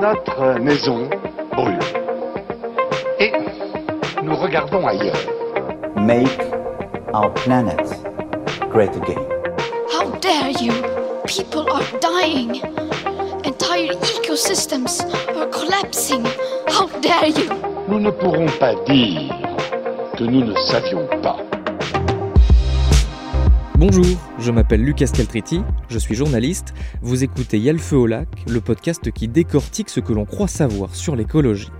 Notre maison brûle. Et nous regardons ailleurs. Make our planet great again. How dare you? People are dying. Entire ecosystems are collapsing. How dare you? Nous ne pourrons pas dire que nous ne savions pas. Bonjour, je m'appelle Lucas Caltriti, je suis journaliste, vous écoutez Y'a le feu au lac, le podcast qui décortique ce que l'on croit savoir sur l'écologie.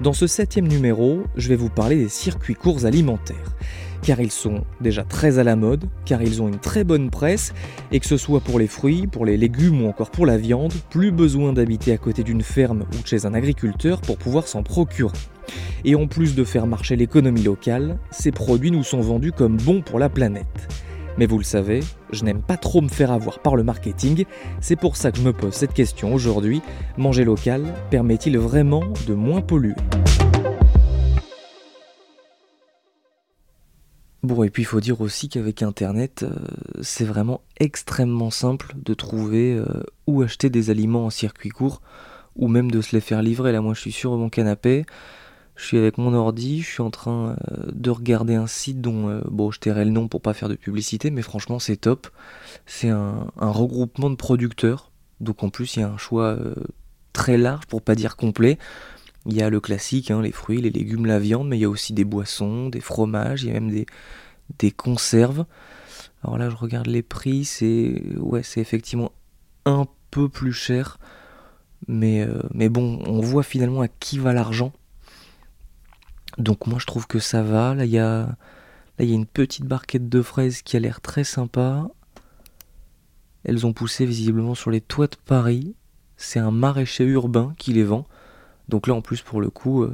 Dans ce 7e numéro, je vais vous parler des circuits courts alimentaires, car ils sont déjà très à la mode, car ils ont une très bonne presse, et que ce soit pour les fruits, pour les légumes ou encore pour la viande, plus besoin d'habiter à côté d'une ferme ou de chez un agriculteur pour pouvoir s'en procurer. Et en plus de faire marcher l'économie locale, ces produits nous sont vendus comme bons pour la planète. Mais vous le savez, je n'aime pas trop me faire avoir par le marketing, c'est pour ça que je me pose cette question aujourd'hui. Manger local permet-il vraiment de moins polluer ? Bon, et puis il faut dire aussi qu'avec Internet, c'est vraiment extrêmement simple de trouver où acheter des aliments en circuit court, ou même de se les faire livrer. Là, moi je suis sur mon canapé, je suis avec mon ordi, je suis en train de regarder un site dont je tairai le nom pour pas faire de publicité, mais franchement c'est top. C'est un regroupement de producteurs, donc en plus il y a un choix très large pour pas dire complet. Il y a le classique, les fruits, les légumes, la viande, mais il y a aussi des boissons, des fromages, il y a même des conserves. Alors là je regarde les prix, c'est effectivement un peu plus cher, mais bon, on voit finalement à qui va l'argent. Donc moi je trouve que ça va. Là il y a une petite barquette de fraises qui a l'air très sympa. Elles ont poussé visiblement sur les toits de Paris. C'est un maraîcher urbain qui les vend. Donc là en plus pour le coup,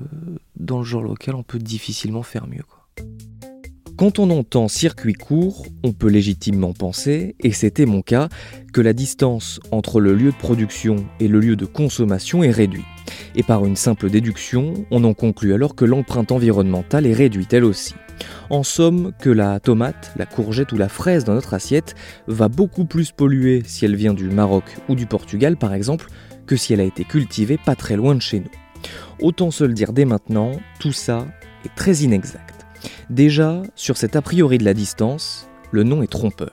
dans le genre local, on peut difficilement faire mieux, quoi. Quand on entend circuit court, on peut légitimement penser, et c'était mon cas, que la distance entre le lieu de production et le lieu de consommation est réduite. Et par une simple déduction, on en conclut alors que l'empreinte environnementale est réduite elle aussi. En somme, que la tomate, la courgette ou la fraise dans notre assiette va beaucoup plus polluer si elle vient du Maroc ou du Portugal par exemple, que si elle a été cultivée pas très loin de chez nous. Autant se le dire dès maintenant, tout ça est très inexact. Déjà, sur cet a priori de la distance, le nom est trompeur.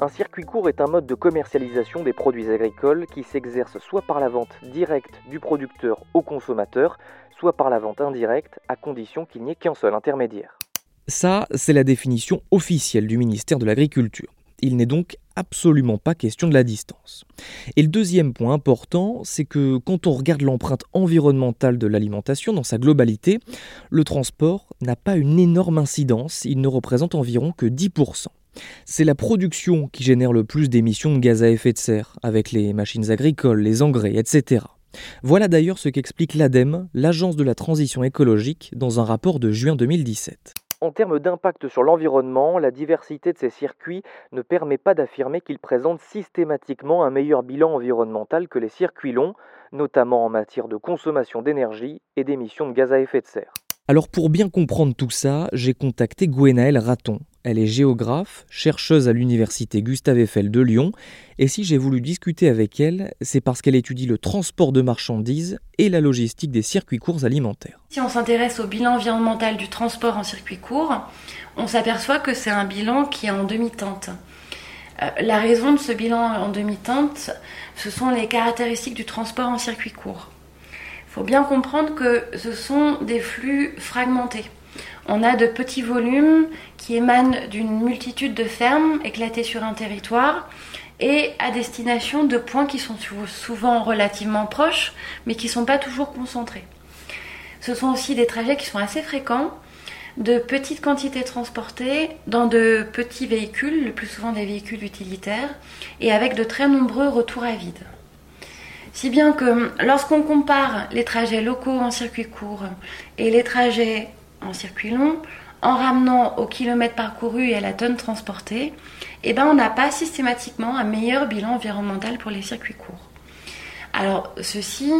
Un circuit court est un mode de commercialisation des produits agricoles qui s'exerce soit par la vente directe du producteur au consommateur, soit par la vente indirecte, à condition qu'il n'y ait qu'un seul intermédiaire. Ça, c'est la définition officielle du ministère de l'Agriculture. Il n'est donc absolument pas question de la distance. Et le deuxième point important, c'est que quand on regarde l'empreinte environnementale de l'alimentation dans sa globalité, le transport n'a pas une énorme incidence, il ne représente environ que 10%. C'est la production qui génère le plus d'émissions de gaz à effet de serre, avec les machines agricoles, les engrais, etc. Voilà d'ailleurs ce qu'explique l'ADEME, l'Agence de la transition écologique, dans un rapport de juin 2017. En termes d'impact sur l'environnement, la diversité de ces circuits ne permet pas d'affirmer qu'ils présentent systématiquement un meilleur bilan environnemental que les circuits longs, notamment en matière de consommation d'énergie et d'émissions de gaz à effet de serre. Alors pour bien comprendre tout ça, j'ai contacté Gwenaël Raton. Elle est géographe, chercheuse à l'université Gustave Eiffel de Lyon, et si j'ai voulu discuter avec elle, c'est parce qu'elle étudie le transport de marchandises et la logistique des circuits courts alimentaires. Si on s'intéresse au bilan environnemental du transport en circuit court, on s'aperçoit que c'est un bilan qui est en demi-teinte. La raison de ce bilan en demi-teinte, ce sont les caractéristiques du transport en circuit court. Il faut bien comprendre que ce sont des flux fragmentés. On a de petits volumes qui émanent d'une multitude de fermes éclatées sur un territoire et à destination de points qui sont souvent relativement proches mais qui ne sont pas toujours concentrés. Ce sont aussi des trajets qui sont assez fréquents, de petites quantités transportées dans de petits véhicules, le plus souvent des véhicules utilitaires, et avec de très nombreux retours à vide. Si bien que lorsqu'on compare les trajets locaux en circuit court et les trajets en circuit long, en ramenant au kilomètre parcouru et à la tonne transportée, on n'a pas systématiquement un meilleur bilan environnemental pour les circuits courts. Alors, ceci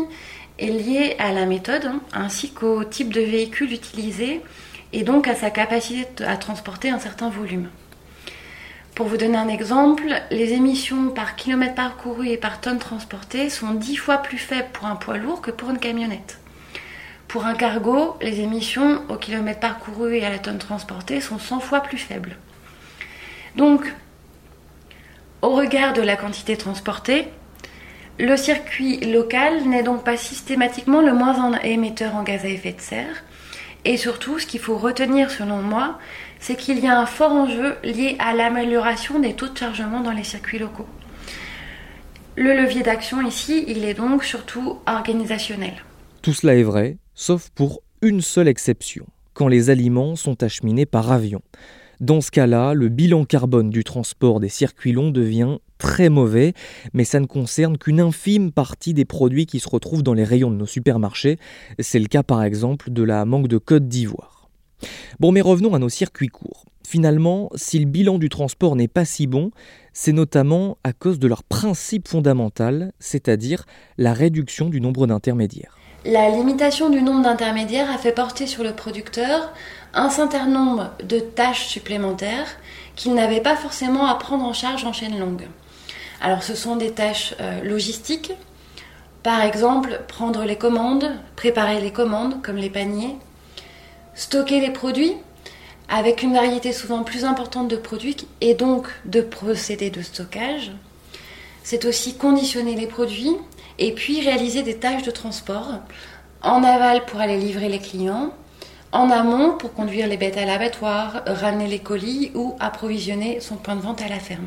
est lié à la méthode, ainsi qu'au type de véhicule utilisé, et donc à sa capacité à transporter un certain volume. Pour vous donner un exemple, les émissions par kilomètre parcouru et par tonne transportée sont 10 fois plus faibles pour un poids lourd que pour une camionnette. Pour un cargo, les émissions au kilomètre parcouru et à la tonne transportée sont 100 fois plus faibles. Donc, au regard de la quantité transportée, le circuit local n'est donc pas systématiquement le moins émetteur en gaz à effet de serre. Et surtout, ce qu'il faut retenir selon moi, c'est qu'il y a un fort enjeu lié à l'amélioration des taux de chargement dans les circuits locaux. Le levier d'action ici, il est donc surtout organisationnel. Tout cela est vrai, sauf pour une seule exception, quand les aliments sont acheminés par avion. Dans ce cas-là, le bilan carbone du transport des circuits longs devient très mauvais, mais ça ne concerne qu'une infime partie des produits qui se retrouvent dans les rayons de nos supermarchés. C'est le cas par exemple de la mangue de Côte d'Ivoire. Bon, mais revenons à nos circuits courts. Finalement, si le bilan du transport n'est pas si bon, c'est notamment à cause de leur principe fondamental, c'est-à-dire la réduction du nombre d'intermédiaires. La limitation du nombre d'intermédiaires a fait porter sur le producteur un certain nombre de tâches supplémentaires qu'il n'avait pas forcément à prendre en charge en chaîne longue. Alors ce sont des tâches logistiques, par exemple prendre les commandes, préparer les commandes comme les paniers, stocker les produits avec une variété souvent plus importante de produits et donc de procédés de stockage. C'est aussi conditionner les produits et puis réaliser des tâches de transport en aval pour aller livrer les clients, en amont pour conduire les bêtes à l'abattoir, ramener les colis ou approvisionner son point de vente à la ferme.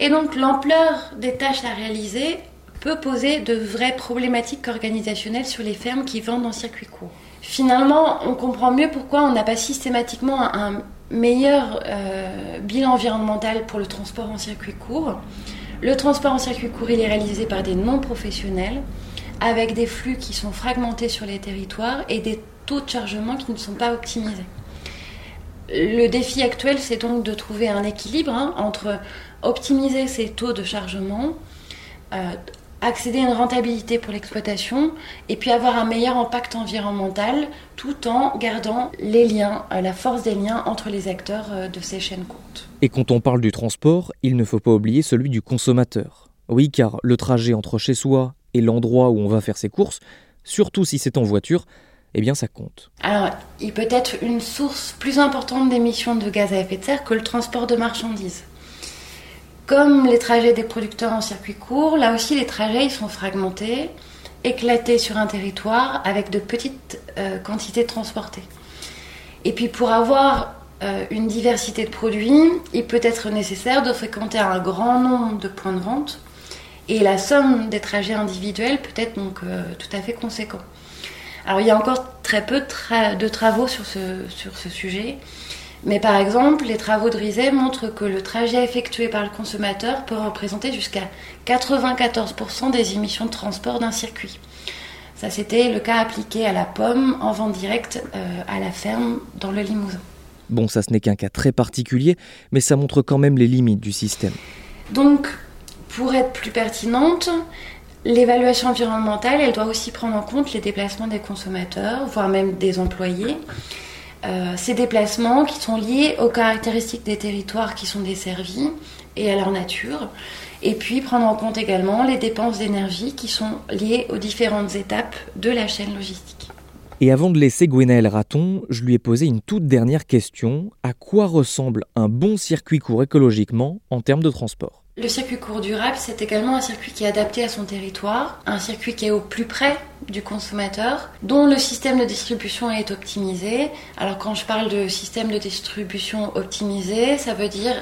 Et donc l'ampleur des tâches à réaliser peut poser de vraies problématiques organisationnelles sur les fermes qui vendent en circuit court. Finalement, on comprend mieux pourquoi on n'a pas systématiquement un meilleur bilan environnemental pour le transport en circuit court. Le transport en circuit court, il est réalisé par des non-professionnels, avec des flux qui sont fragmentés sur les territoires et des taux de chargement qui ne sont pas optimisés. Le défi actuel, c'est donc de trouver un équilibre entre optimiser ces taux de chargement, accéder à une rentabilité pour l'exploitation et puis avoir un meilleur impact environnemental tout en gardant les liens, la force des liens entre les acteurs de ces chaînes courtes. Et quand on parle du transport, il ne faut pas oublier celui du consommateur. Oui, car le trajet entre chez soi et l'endroit où on va faire ses courses, surtout si c'est en voiture, eh bien ça compte. Alors, il peut être une source plus importante d'émissions de gaz à effet de serre que le transport de marchandises. Comme les trajets des producteurs en circuit court, là aussi les trajets ils sont fragmentés, éclatés sur un territoire avec de petites quantités transportées. Et puis pour avoir une diversité de produits, il peut être nécessaire de fréquenter un grand nombre de points de vente et la somme des trajets individuels peut être donc tout à fait conséquente. Alors il y a encore très peu de travaux sur ce sujet. Mais par exemple, les travaux de Rizet montrent que le trajet effectué par le consommateur peut représenter jusqu'à 94% des émissions de transport d'un circuit. Ça, c'était le cas appliqué à la pomme en vente directe à la ferme dans le Limousin. Bon, ça, ce n'est qu'un cas très particulier, mais ça montre quand même les limites du système. Donc, pour être plus pertinente, l'évaluation environnementale, elle doit aussi prendre en compte les déplacements des consommateurs, voire même des employés. Ces déplacements qui sont liés aux caractéristiques des territoires qui sont desservis et à leur nature. Et puis prendre en compte également les dépenses d'énergie qui sont liées aux différentes étapes de la chaîne logistique. Et avant de laisser Gwenaël Raton, je lui ai posé une toute dernière question. À quoi ressemble un bon circuit court écologiquement en termes de transport ? Le circuit court durable, c'est également un circuit qui est adapté à son territoire, un circuit qui est au plus près du consommateur, dont le système de distribution est optimisé. Alors quand je parle de système de distribution optimisé, ça veut dire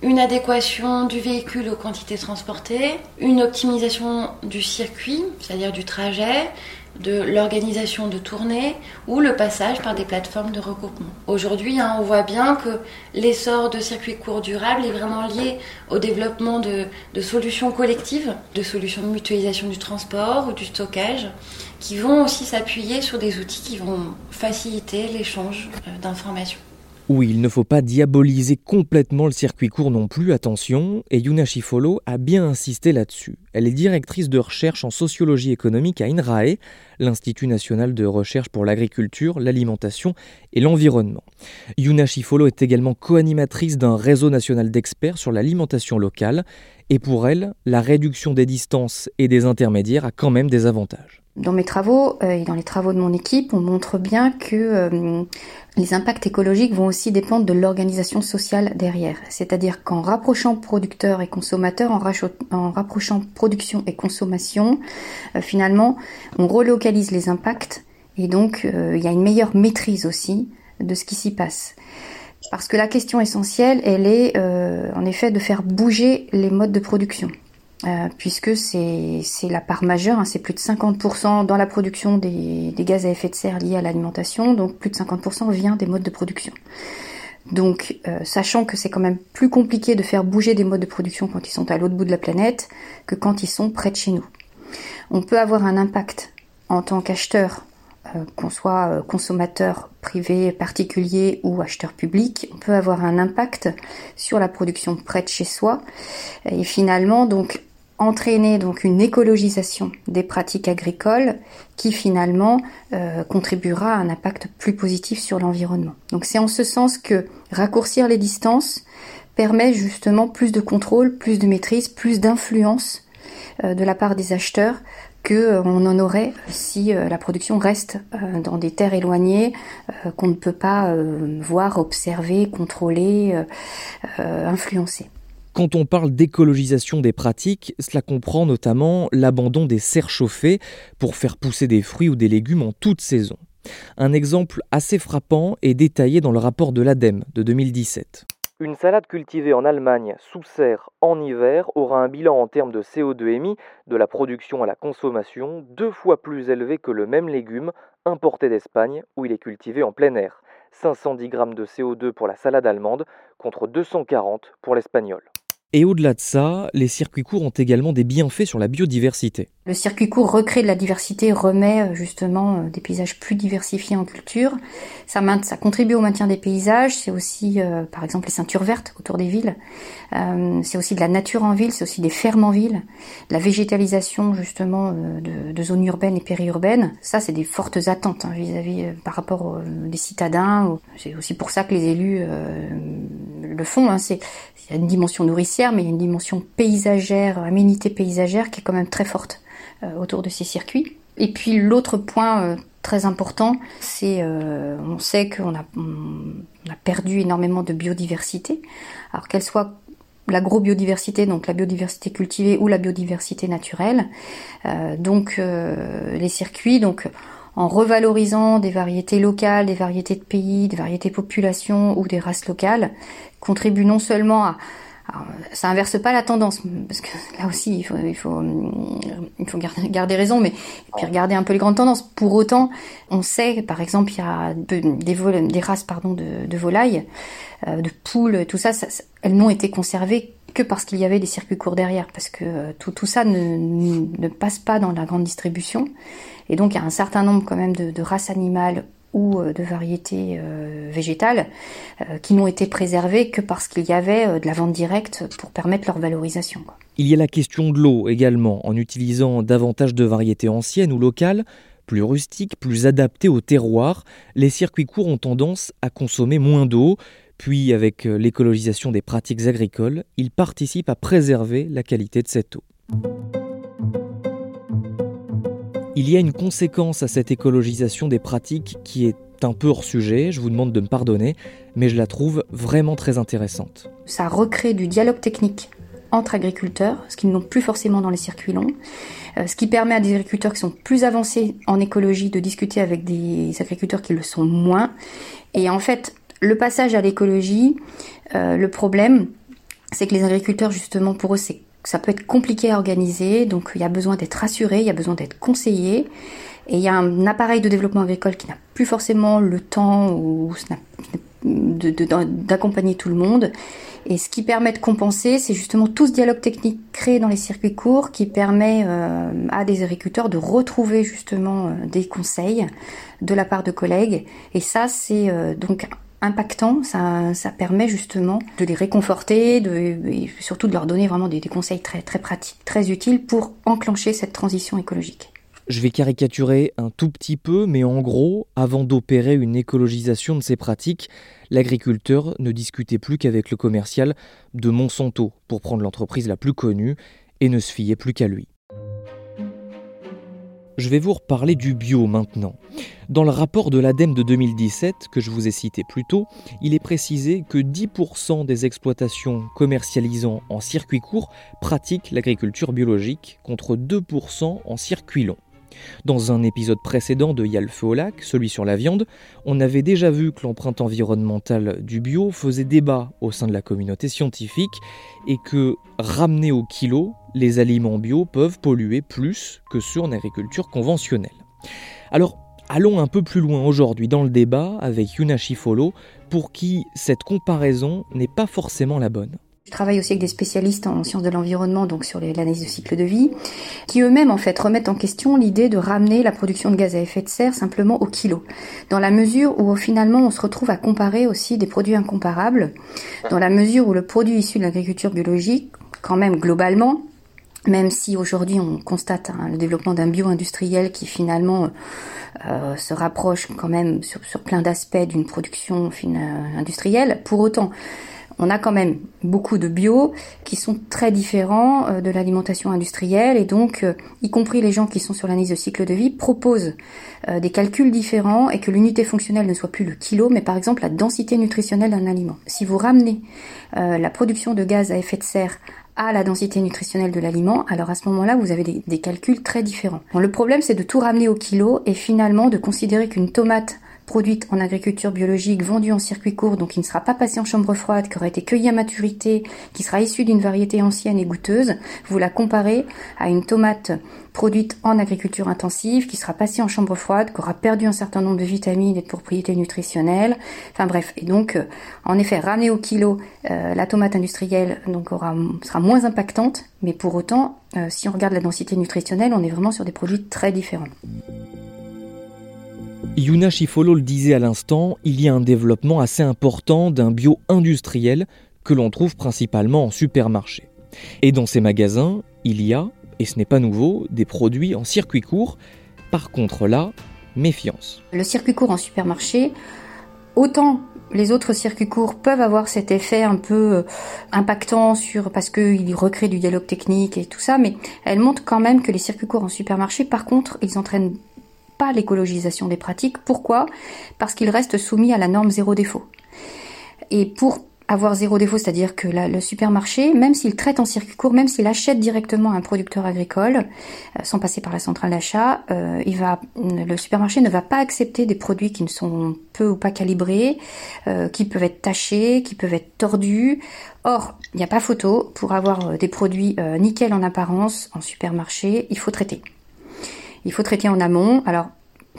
une adéquation du véhicule aux quantités transportées, une optimisation du circuit, c'est-à-dire du trajet, de l'organisation de tournées ou le passage par des plateformes de regroupement. Aujourd'hui, on voit bien que l'essor de circuits courts durables est vraiment lié au développement de solutions collectives, de solutions de mutualisation du transport ou du stockage, qui vont aussi s'appuyer sur des outils qui vont faciliter l'échange d'informations. Oui, il ne faut pas diaboliser complètement le circuit court non plus, attention, et Yuna Chiffoleau a bien insisté là-dessus. Elle est directrice de recherche en sociologie économique à INRAE, l'Institut national de recherche pour l'agriculture, l'alimentation et l'environnement. Yuna Chiffoleau est également co-animatrice d'un réseau national d'experts sur l'alimentation locale, et pour elle, la réduction des distances et des intermédiaires a quand même des avantages. Dans mes travaux et dans les travaux de mon équipe, on montre bien que les impacts écologiques vont aussi dépendre de l'organisation sociale derrière. C'est-à-dire qu'en rapprochant producteurs et consommateurs, en rapprochant production et consommation, finalement, on relocalise les impacts et donc il y a une meilleure maîtrise aussi de ce qui s'y passe. Parce que la question essentielle, elle est en effet de faire bouger les modes de production. Puisque c'est la part majeure, c'est plus de 50% dans la production des gaz à effet de serre liés à l'alimentation, donc plus de 50% vient des modes de production. Donc, sachant que c'est quand même plus compliqué de faire bouger des modes de production quand ils sont à l'autre bout de la planète que quand ils sont près de chez nous. On peut avoir un impact en tant qu'acheteur, qu'on soit consommateur privé, particulier ou acheteur public, on peut avoir un impact sur la production près de chez soi et finalement donc entraîner donc une écologisation des pratiques agricoles qui finalement contribuera à un impact plus positif sur l'environnement. Donc c'est en ce sens que raccourcir les distances permet justement plus de contrôle, plus de maîtrise, plus d'influence de la part des acheteurs qu'on en aurait si la production reste dans des terres éloignées qu'on ne peut pas voir, observer, contrôler, influencer. Quand on parle d'écologisation des pratiques, cela comprend notamment l'abandon des serres chauffées pour faire pousser des fruits ou des légumes en toute saison. Un exemple assez frappant est détaillé dans le rapport de l'ADEME de 2017. Une salade cultivée en Allemagne sous serre en hiver aura un bilan en termes de CO2 émis, de la production à la consommation, 2 fois plus élevé que le même légume importé d'Espagne où il est cultivé en plein air. 510 grammes de CO2 pour la salade allemande contre 240 pour l'espagnole. Et au-delà de ça, les circuits courts ont également des bienfaits sur la biodiversité. Le circuit court recrée de la diversité, remet justement des paysages plus diversifiés en culture. Ça contribue au maintien des paysages, c'est aussi par exemple les ceintures vertes autour des villes. C'est aussi de la nature en ville, c'est aussi des fermes en ville. La végétalisation justement de zones urbaines et périurbaines, ça c'est des fortes attentes vis-à-vis par rapport des citadins. C'est aussi pour ça que les élus le font. Il y a une dimension nourricière, mais il y a une dimension paysagère, aménité paysagère qui est quand même très forte autour de ces circuits. Et puis l'autre point très important, c'est on sait qu'on a perdu énormément de biodiversité. Alors qu'elle soit l'agrobiodiversité, donc la biodiversité cultivée ou la biodiversité naturelle. Les circuits, donc en revalorisant des variétés locales, des variétés de pays, des variétés de populations ou des races locales, contribuent non seulement à... Alors, ça inverse pas la tendance, parce que là aussi, il faut garder raison, mais puis regarder un peu les grandes tendances. Pour autant, on sait, par exemple, il y a des races de volailles, de poules, tout ça, elles n'ont été conservées que parce qu'il y avait des circuits courts derrière, parce que tout ça ne passe pas dans la grande distribution. Et donc, il y a un certain nombre quand même de races animales ou de variétés végétales qui n'ont été préservées que parce qu'il y avait de la vente directe pour permettre leur valorisation. Il y a la question de l'eau également, en utilisant davantage de variétés anciennes ou locales, plus rustiques, plus adaptées au terroir. Les circuits courts ont tendance à consommer moins d'eau, puis avec l'écologisation des pratiques agricoles, ils participent à préserver la qualité de cette eau. Il y a une conséquence à cette écologisation des pratiques qui est un peu hors sujet, je vous demande de me pardonner, mais je la trouve vraiment très intéressante. Ça recrée du dialogue technique entre agriculteurs, ce qu'ils n'ont plus forcément dans les circuits longs, ce qui permet à des agriculteurs qui sont plus avancés en écologie de discuter avec des agriculteurs qui le sont moins. Et en fait, le passage à l'écologie, le problème, c'est que les agriculteurs, justement, pour eux, ça peut être compliqué à organiser, donc il y a besoin d'être rassuré, il y a besoin d'être conseillé. Et il y a un appareil de développement agricole qui n'a plus forcément le temps ou d'accompagner tout le monde. Et ce qui permet de compenser, c'est justement tout ce dialogue technique créé dans les circuits courts qui permet à des agriculteurs de retrouver justement des conseils de la part de collègues. Et ça, c'est donc impactant, ça permet justement de les réconforter, et surtout de leur donner vraiment des conseils très, très pratiques, très utiles pour enclencher cette transition écologique. Je vais caricaturer un tout petit peu, mais en gros, avant d'opérer une écologisation de ces pratiques, l'agriculteur ne discutait plus qu'avec le commercial de Monsanto, pour prendre l'entreprise la plus connue, et ne se fiait plus qu'à lui. Je vais vous reparler du bio maintenant. Dans le rapport de l'ADEME de 2017, que je vous ai cité plus tôt, il est précisé que 10% des exploitations commercialisant en circuit court pratiquent l'agriculture biologique, contre 2% en circuit long. Dans un épisode précédent de Y'a le feu au lac, celui sur la viande, on avait déjà vu que l'empreinte environnementale du bio faisait débat au sein de la communauté scientifique et que, ramenés au kilo, les aliments bio peuvent polluer plus que ceux en agriculture conventionnelle. Alors, allons un peu plus loin aujourd'hui dans le débat avec Yuna Chiffoleau, pour qui cette comparaison n'est pas forcément la bonne. Je travaille aussi avec des spécialistes en sciences de l'environnement, donc sur l'analyse de cycle de vie, qui eux-mêmes en fait remettent en question l'idée de ramener la production de gaz à effet de serre simplement au kilo, dans la mesure où finalement on se retrouve à comparer aussi des produits incomparables, dans la mesure où le produit issu de l'agriculture biologique, quand même globalement, même si aujourd'hui on constate le développement d'un bio-industriel qui finalement se rapproche quand même sur plein d'aspects d'une production industrielle, pour autant, on a quand même beaucoup de bio qui sont très différents de l'alimentation industrielle et donc, y compris les gens qui sont sur l'analyse de cycle de vie, proposent des calculs différents et que l'unité fonctionnelle ne soit plus le kilo, mais par exemple la densité nutritionnelle d'un aliment. Si vous ramenez la production de gaz à effet de serre à la densité nutritionnelle de l'aliment, alors à ce moment-là, vous avez des calculs très différents. Bon, le problème, c'est de tout ramener au kilo et finalement de considérer qu'une tomate produite en agriculture biologique, vendue en circuit court, donc qui ne sera pas passée en chambre froide, qui aura été cueillie à maturité, qui sera issue d'une variété ancienne et goûteuse, vous la comparez à une tomate produite en agriculture intensive, qui sera passée en chambre froide, qui aura perdu un certain nombre de vitamines et de propriétés nutritionnelles, enfin bref. Et donc, en effet, ramener au kilo, la tomate industrielle donc sera moins impactante, mais pour autant, si on regarde la densité nutritionnelle, on est vraiment sur des produits très différents. Yuna Chiffoleau le disait à l'instant, il y a un développement assez important d'un bio industriel que l'on trouve principalement en supermarché. Et dans ces magasins, il y a, et ce n'est pas nouveau, des produits en circuit court. Par contre là, méfiance. Le circuit court en supermarché, autant les autres circuits courts peuvent avoir cet effet un peu impactant parce qu'ils recréent du dialogue technique et tout ça, mais elle montre quand même que les circuits courts en supermarché, par contre, ils entraînent pas l'écologisation des pratiques. Pourquoi ? Parce qu'ils restent soumis à la norme zéro défaut. Et pour avoir zéro défaut, c'est-à-dire que le supermarché, même s'il traite en circuit court, même s'il achète directement à un producteur agricole, sans passer par la centrale d'achat, le supermarché ne va pas accepter des produits qui ne sont peu ou pas calibrés, qui peuvent être tachés, qui peuvent être tordus. Or, il n'y a pas photo. Pour avoir des produits nickel en apparence, en supermarché, il faut traiter. Il faut traiter en amont. Alors,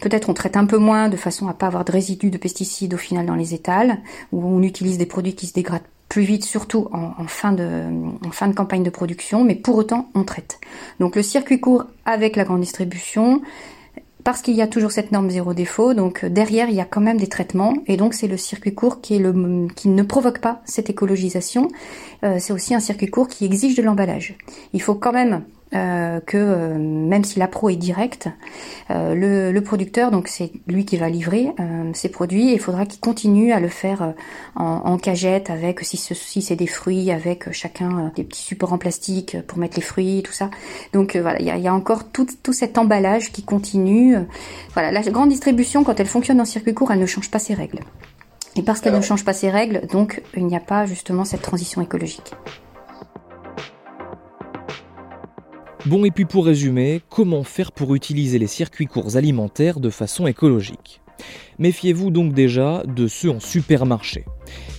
peut-être on traite un peu moins de façon à ne pas avoir de résidus de pesticides au final dans les étals, où on utilise des produits qui se dégradent plus vite, surtout en fin de campagne de production, mais pour autant, on traite. Donc le circuit court avec la grande distribution, parce qu'il y a toujours cette norme zéro défaut, donc derrière, il y a quand même des traitements, et donc c'est le circuit court qui ne provoque pas cette écologisation. C'est aussi un circuit court qui exige de l'emballage. Il faut quand même même si l'appro est directe, le producteur, donc c'est lui qui va livrer ses produits, et il faudra qu'il continue à le faire en cagette, avec si c'est des fruits, avec chacun des petits supports en plastique pour mettre les fruits, tout ça. Donc voilà, il y a encore tout cet emballage qui continue. Voilà, la grande distribution, quand elle fonctionne en circuit court, elle ne change pas ses règles. Et parce qu'elle ne change pas ses règles, donc il n'y a pas justement cette transition écologique. Bon, et puis pour résumer, comment faire pour utiliser les circuits courts alimentaires de façon écologique ? Méfiez-vous donc déjà de ceux en supermarché.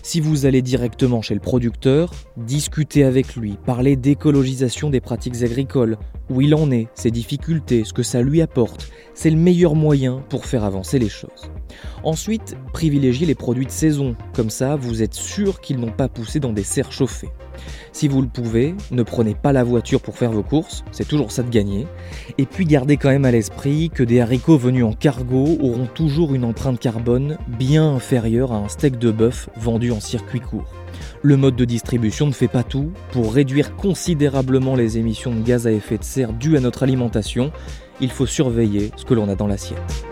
Si vous allez directement chez le producteur, discutez avec lui, parlez d'écologisation des pratiques agricoles, où il en est, ses difficultés, ce que ça lui apporte. C'est le meilleur moyen pour faire avancer les choses. Ensuite, privilégiez les produits de saison. Comme ça, vous êtes sûr qu'ils n'ont pas poussé dans des serres chauffées. Si vous le pouvez, ne prenez pas la voiture pour faire vos courses, c'est toujours ça de gagner. Et puis gardez quand même à l'esprit que des haricots venus en cargo auront toujours une empreinte carbone bien inférieure à un steak de bœuf vendu en circuit court. Le mode de distribution ne fait pas tout. Pour réduire considérablement les émissions de gaz à effet de serre dues à notre alimentation, il faut surveiller ce que l'on a dans l'assiette.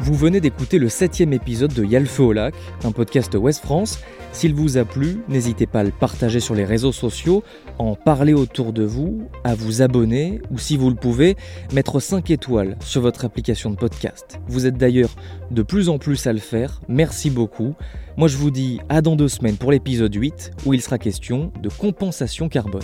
Vous venez d'écouter le 7e épisode de Y'a le feu au lac, un podcast Ouest-France. S'il vous a plu, n'hésitez pas à le partager sur les réseaux sociaux, à en parler autour de vous, à vous abonner ou si vous le pouvez, mettre 5 étoiles sur votre application de podcast. Vous êtes d'ailleurs de plus en plus à le faire, merci beaucoup. Moi je vous dis à dans 2 semaines pour l'épisode 8 où il sera question de compensation carbone.